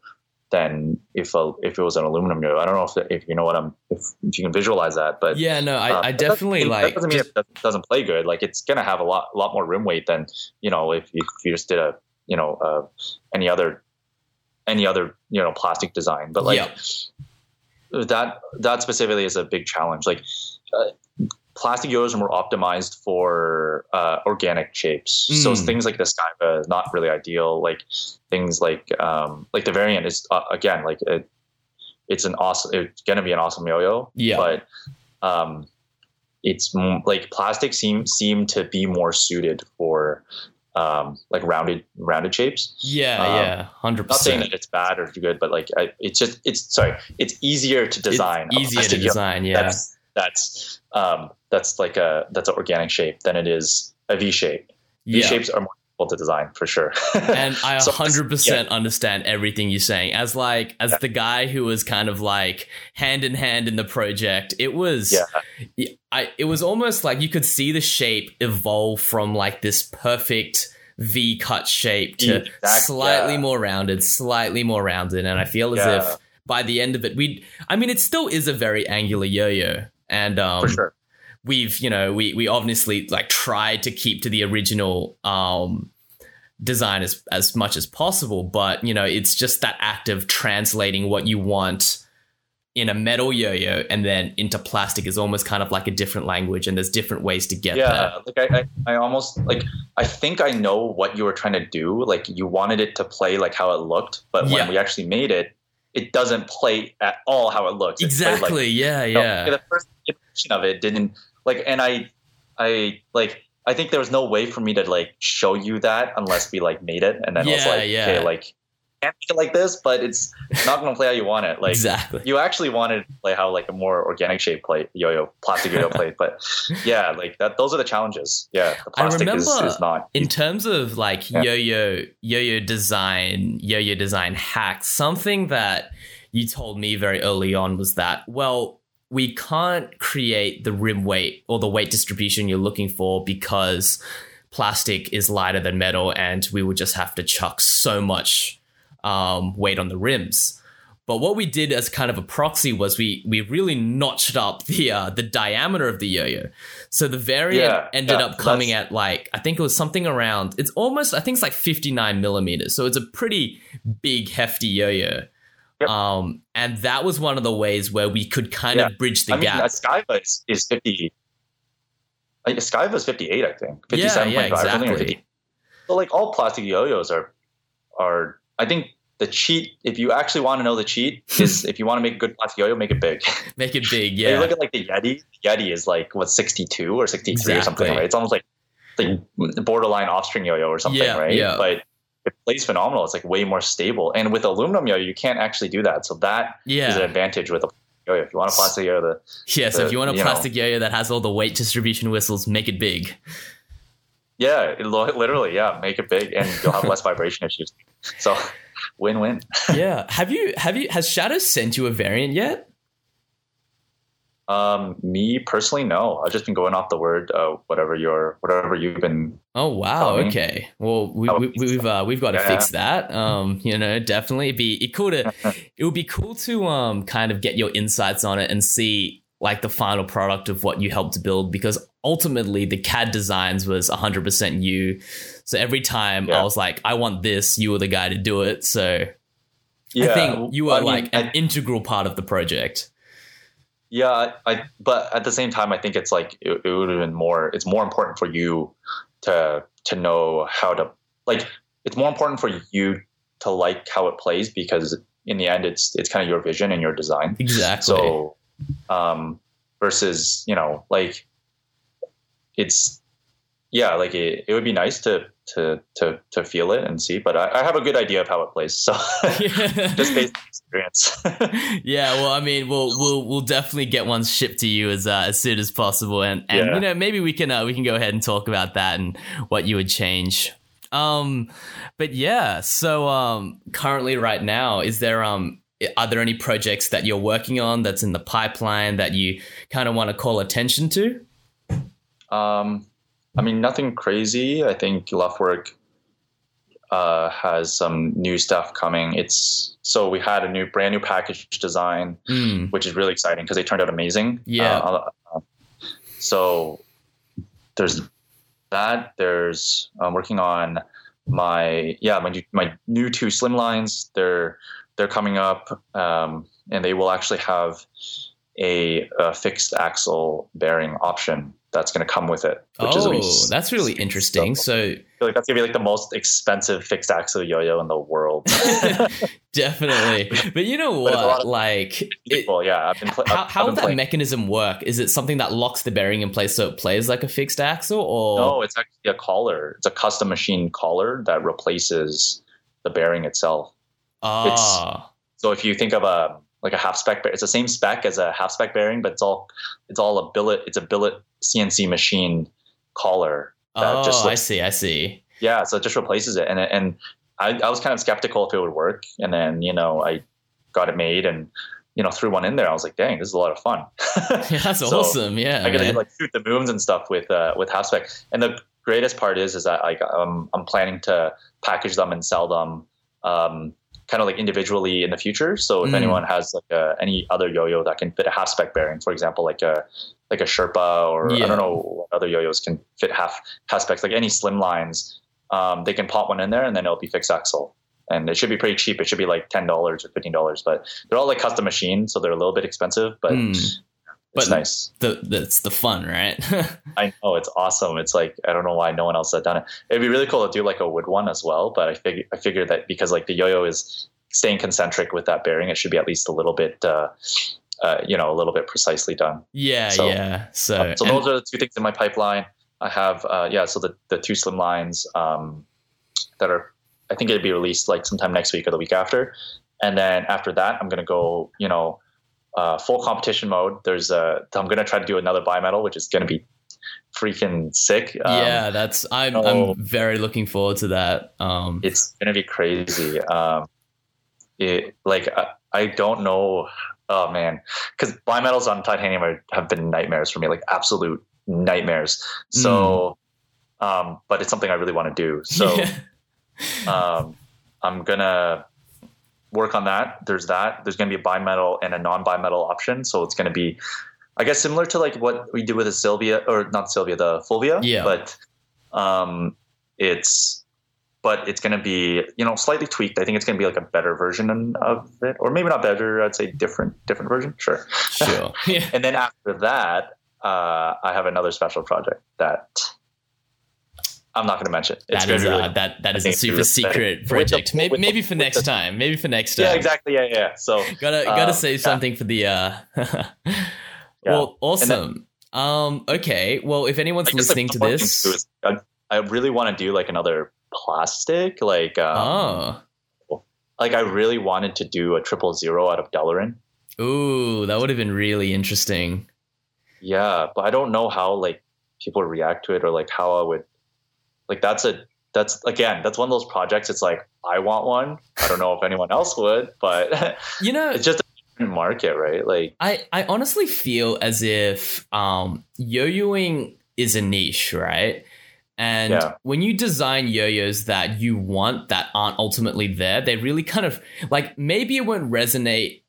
if it was an aluminum yo-yo. I don't know if you know what if you can visualize that, but yeah, no, I definitely that doesn't mean it doesn't play good. Like it's gonna have a lot more rim weight than, you know, if you just did a, you know, any other you know, plastic design. But like that specifically is a big challenge. Like plastic yo-yos are more optimized for organic shapes. So things like the Skyva is not really ideal. Like things like the variant is again, like it's going to be an awesome yo-yo. Yeah. But it's like plastic seem to be more suited for like rounded shapes. Yeah. 100%. Not saying that it's bad or good, but like it's easier to design. Yeah. That's like that's an organic shape than it is a V shape. V shapes are more difficult to design for sure. And I 100% understand everything you're saying. As the guy who was kind of like hand in hand in the project, it was it was almost like you could see the shape evolve from like this perfect V cut shape to slightly more rounded, and I feel as if by the end of it, it still is a very angular yo-yo. And for sure. We've, you know, we obviously like tried to keep to the original design as much as possible, but you know, it's just that act of translating what you want in a metal yo-yo and then into plastic is almost kind of like a different language, and there's different ways to get there. Like I almost like, I think I know what you were trying to do. Like you wanted it to play like how it looked, but when we actually made it, it doesn't play at all how it looks. Exactly. Yeah. The first impression of it didn't like, and I think there was no way for me to like show you that unless we like made it. And then I was like, okay, like can't make it like this, but it's not going to play how you want it. Like exactly. You actually wanted to play how like a more organic shape plate, yo-yo, plastic yo-yo plate. But yeah, like that, those are the challenges. Yeah. The plastic is not. In terms of like yo-yo design hacks, something that you told me very early on was that, well, we can't create the rim weight or the weight distribution you're looking for because plastic is lighter than metal and we would just have to chuck so much weight on the rims. But what we did as kind of a proxy was we really notched up the diameter of the yo-yo. So the Variant ended up coming at like, I think it was something around, it's almost, I think it's like 59 millimeters. So it's a pretty big, hefty yo-yo. Yep. And that was one of the ways where we could kind of bridge the gap. Skyva is 50. Skyva is 58, I think. 57.5. Yeah, exactly. Or 50. So like all plastic yo-yos are. I think the cheat, if you actually want to know the cheat, is if you want to make a good plastic yo-yo, make it big. Make it big. Yeah. If you look at like the Yeti. The Yeti is like what 62 or 63 or something. Right? It's almost like the borderline off-string yo-yo or something, right? Yeah. But it plays phenomenal. It's like way more stable. And with aluminum yo-yo, you can't actually do that. So that is an advantage with a yo-yo. If you want a plastic yo-yo, so if you want a plastic yo-yo that has all the weight distribution whistles, make it big. Yeah, literally. Yeah, make it big, and you'll have less vibration issues. So, win-win. Yeah. Has Shadow sent you a Variant yet? Me personally, no. I've just been going off the word, whatever you've been. Oh wow. Okay. Well, we've got to fix that. Definitely it would be cool to kind of get your insights on it and see like the final product of what you helped build, because ultimately the CAD designs was 100% you. So every time I was like, I want this, you were the guy to do it. So I think you were an integral part of the project. Yeah, but at the same time, I think it's like it would have been more. It's more important for you to know how to like. It's more important for you to like how it plays, because in the end, it's kind of your vision and your design. Exactly. So, versus like it's like it would be nice to feel it and see, but I have a good idea of how it plays. So just based on experience. Well, I mean, we'll definitely get one shipped to you as soon as possible, and maybe we can go ahead and talk about that and what you would change. So currently right now, are there any projects that you're working on that's in the pipeline that you kind of want to call attention to? I mean, nothing crazy. I think Luftwerk has some new stuff coming. So we had a brand new package design, which is really exciting because they turned out amazing. Yeah. So there's that. I'm working on my new two slimlines. They're coming up, and they will actually have a fixed axle bearing option that's going to come with it, which is that's really interesting. So that's gonna be like the most expensive fixed axle yo-yo in the world. Definitely. But you know what, like people, how would that mechanism work? Is it something that locks the bearing in place so it plays like a fixed axle, or no? It's actually a collar. It's a custom machine collar that replaces the bearing itself. So if you think of a half spec, it's the same spec as a half spec bearing, but it's all a billet. It's a billet CNC machine collar. I see. Yeah. So it just replaces it. And I was kind of skeptical if it would work. And then, I got it made and, threw one in there. I was like, dang, this is a lot of fun. Yeah, that's awesome. Yeah. I got to shoot the moons and stuff with half spec. And the greatest part is that I'm planning to package them and sell them, kind of like individually in the future. So if anyone has like any other yo-yo that can fit a half spec bearing, for example, like a Sherpa or I don't know what other yo-yos can fit half specs, like any slimlines, they can pop one in there and then it'll be fixed axle. And it should be pretty cheap. It should be like $10 or $15, but they're all like custom machines. So they're a little bit expensive, but it's nice. That's the fun, right? I know, it's awesome. It's like, I don't know why no one else had done it. It'd be really cool to do like a wood one as well, but I figured that because like the yo-yo is staying concentric with that bearing, it should be at least a little bit, a little bit precisely done. Yeah. So, yeah. So those are the two things in my pipeline. I have, so the two slim lines, that are, I think it'd be released like sometime next week or the week after. And then after that, I'm going to go, full competition mode. I'm going to try to do another bimetal, which is going to be freaking sick. I'm very looking forward to that. It's going to be crazy. I don't know. Oh man. Cause bimetals on titanium have been nightmares for me, like absolute nightmares. So, but it's something I really want to do. So, I'm gonna work on that. There's going to be a bimetal and a non-bimetal option. So it's going to be, I guess, similar to like what we did with the Fulvia, but it's going to be, slightly tweaked. I think it's going to be like a better version of it, or maybe not better. I'd say different version. Sure. Yeah. And then after that, I have another special project that I'm not going to mention. That is a super secret project. Maybe for next time. Maybe for next time. Yeah, exactly. Yeah. So gotta save something for the. Well, awesome. Then, okay. Well, if anyone's listening to this, I really want to do like another plastic. I really wanted to do a 000 out of Delrin. Ooh, that would have been really interesting. Yeah, but I don't know how like people react to it, or like how I would. Like that's one of those projects. It's like, I want one. I don't know if anyone else would, but it's just a different market, right? Like I honestly feel as if, yo-yoing is a niche, right? And when you design yo-yos that you want, that aren't ultimately there, they really kind of like, maybe it won't resonate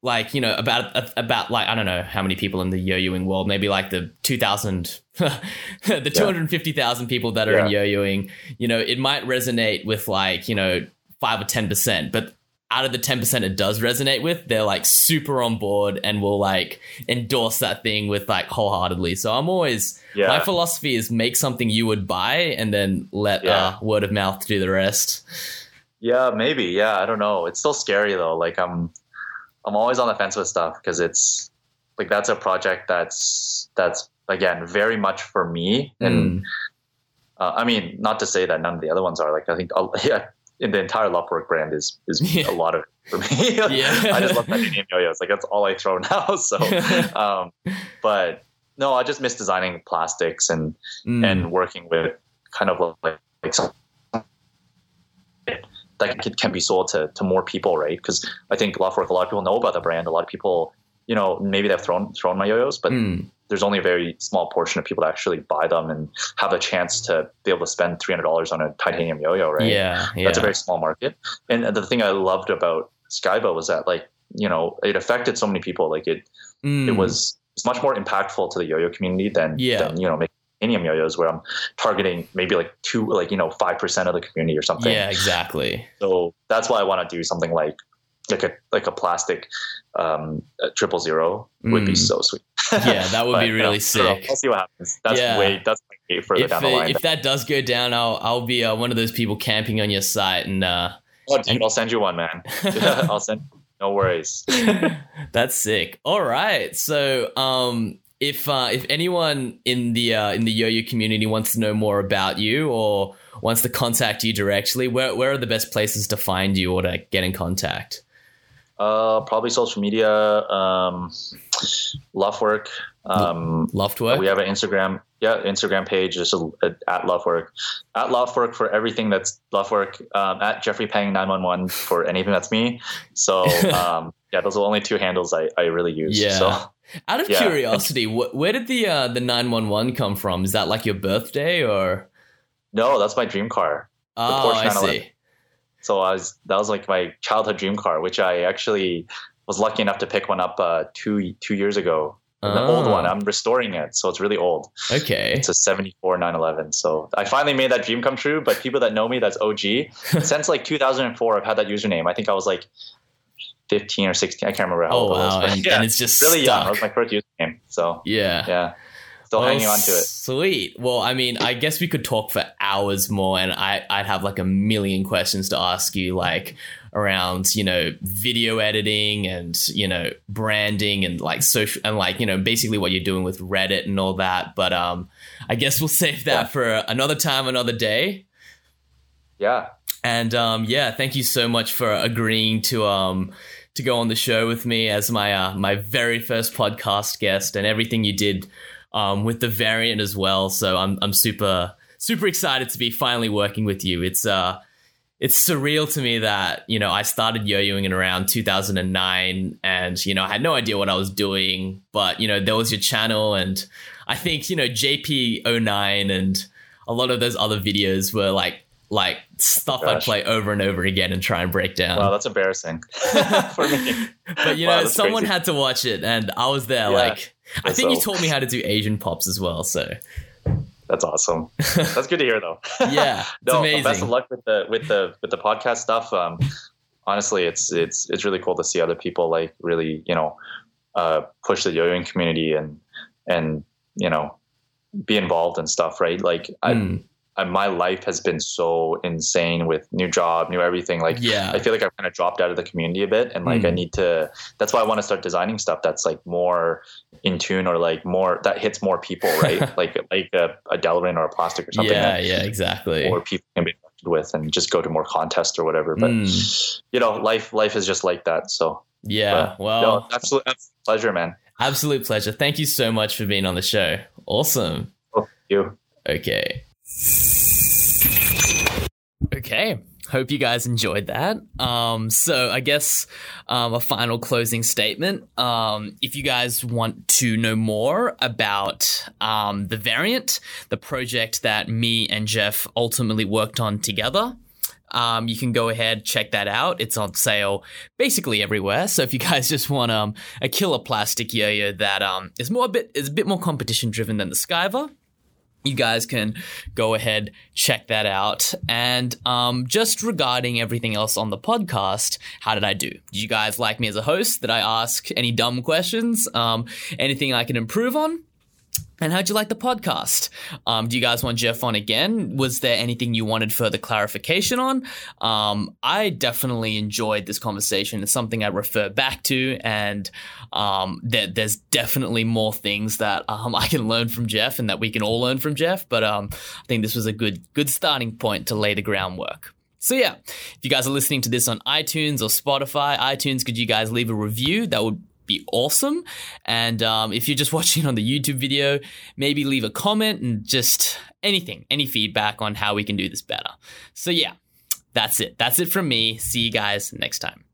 like, about like, I don't know how many people in the yo-yoing world, maybe like the 2,000, the 250,000 people that are in yo-yoing, it might resonate with like, 5 or 10%, but out of the 10% it does resonate with, they're like super on board and will like endorse that thing with like wholeheartedly. So I'm always, my philosophy is make something you would buy and then let word of mouth do the rest. Yeah, maybe. Yeah. I don't know. It's still scary though. Like I'm always on the fence with stuff because it's like, that's a project that's again, very much for me. And I mean, not to say that none of the other ones are, like, I think in the entire Luftwerk brand is a lot of it for me. I just love that name yo-yos. Like that's all I throw now. So, but no, I just miss designing plastics and working with kind of like something that can be sold to more people, right? Because I think Luftwerk, a lot of people know about the brand. A lot of people, maybe they've thrown my yo-yos, but there's only a very small portion of people that actually buy them and have a chance to be able to spend $300 on a titanium yo-yo, right? Yeah. That's a very small market. And the thing I loved about Skyva was that, like, it affected so many people. Like it was much more impactful to the yo-yo community than making titanium yo-yos, where I'm targeting maybe like 5% of the community or something. Yeah, exactly. So that's why I want to do something like a plastic 000 would be so sweet. Yeah, that would be really sick. I'll see what happens. That's way further down the line. If that does go down, I'll be one of those people camping on your site and. I'll send you one, man. No worries. That's sick. All right, so if anyone in the yo-yo community wants to know more about you or wants to contact you directly, where are the best places to find you or to get in contact? Probably social media, Luftwerk. Luftwerk. We have an Instagram. Yeah, Instagram page, just at Luftwerk. At Luftwerk for everything that's Luftwerk. At Jeffrey Pang 911 for anything that's me. So those are the only two handles I really use. Yeah. So, out of curiosity, where did the 911 come from? Is that like your birthday or? No, that's my dream car. Oh, I see. So that was like my childhood dream car, which I actually was lucky enough to pick one up two years ago. The old one, I'm restoring it, so it's really old. Okay, it's a 74 911. So I finally made that dream come true. But people that know me, that's OG. Since like 2004, I've had that username. I think I was like 15 or 16. I can't remember how old it was. But and it's just really stuck. Young. That was my first username. So yeah. Still hanging on to it. Sweet. Well, I mean, I guess we could talk for hours more, and I'd have like a million questions to ask you, like around, you know, video editing and, you know, branding and like social and like, you know, basically what you're doing with Reddit and all that. But I guess we'll save that for another time, another day. Yeah. And thank you so much for agreeing to go on the show with me as my my very first podcast guest, and everything you did with the Variant as well. So I'm super excited to be finally working with you. It's surreal to me that, you know, I started yo-yoing in around 2009, and, you know, I had no idea what I was doing, but, you know, there was your channel, and I think, you know, JP09 and a lot of those other videos were like stuff I'd play over and over again and try and break down. Wow, that's embarrassing for me. But, you know, someone had to watch it, and I was there. Yeah, like, I think you taught me how to do Asian pops as well, so... That's awesome. That's good to hear, though. Yeah, no, amazing. Best of luck with the podcast stuff. Honestly, it's really cool to see other people like really, you know, push the yo-yoing community and you know, be involved and stuff, right? Like my life has been so insane with new job, new everything. Like, yeah. I feel like I've kind of dropped out of the community a bit, and like I need to. That's why I want to start designing stuff that's like more in tune, or like more that hits more people, right? like a Delrin or a plastic or something. Yeah, exactly. More people can be connected with, and just go to more contests or whatever. But you know, life is just like that. So yeah, well, absolute pleasure, man. Absolute pleasure. Thank you so much for being on the show. Awesome. Oh, thank you. Okay. Okay, hope you guys enjoyed that. So I guess a final closing statement. If you guys want to know more about the Variant, the project that me and Jeff ultimately worked on together, you can go ahead, check that out. It's on sale basically everywhere. So if you guys just want a killer plastic yo-yo that is a bit more competition driven than the Skyva, you guys can go ahead, check that out. And just regarding everything else on the podcast, how did I do? Did you guys like me as a host? Did I ask any dumb questions? Anything I can improve on? And how'd you like the podcast? Do you guys want Jeff on again? Was there anything you wanted further clarification on? I definitely enjoyed this conversation. It's something I refer back to, and there's definitely more things that I can learn from Jeff, and that we can all learn from Jeff. But I think this was a good starting point to lay the groundwork. So yeah, if you guys are listening to this on iTunes or Spotify, could you guys leave a review? That would be awesome. And if you're just watching on the YouTube video, maybe leave a comment and just any feedback on how we can do this better. So yeah, that's it from me. See you guys next time.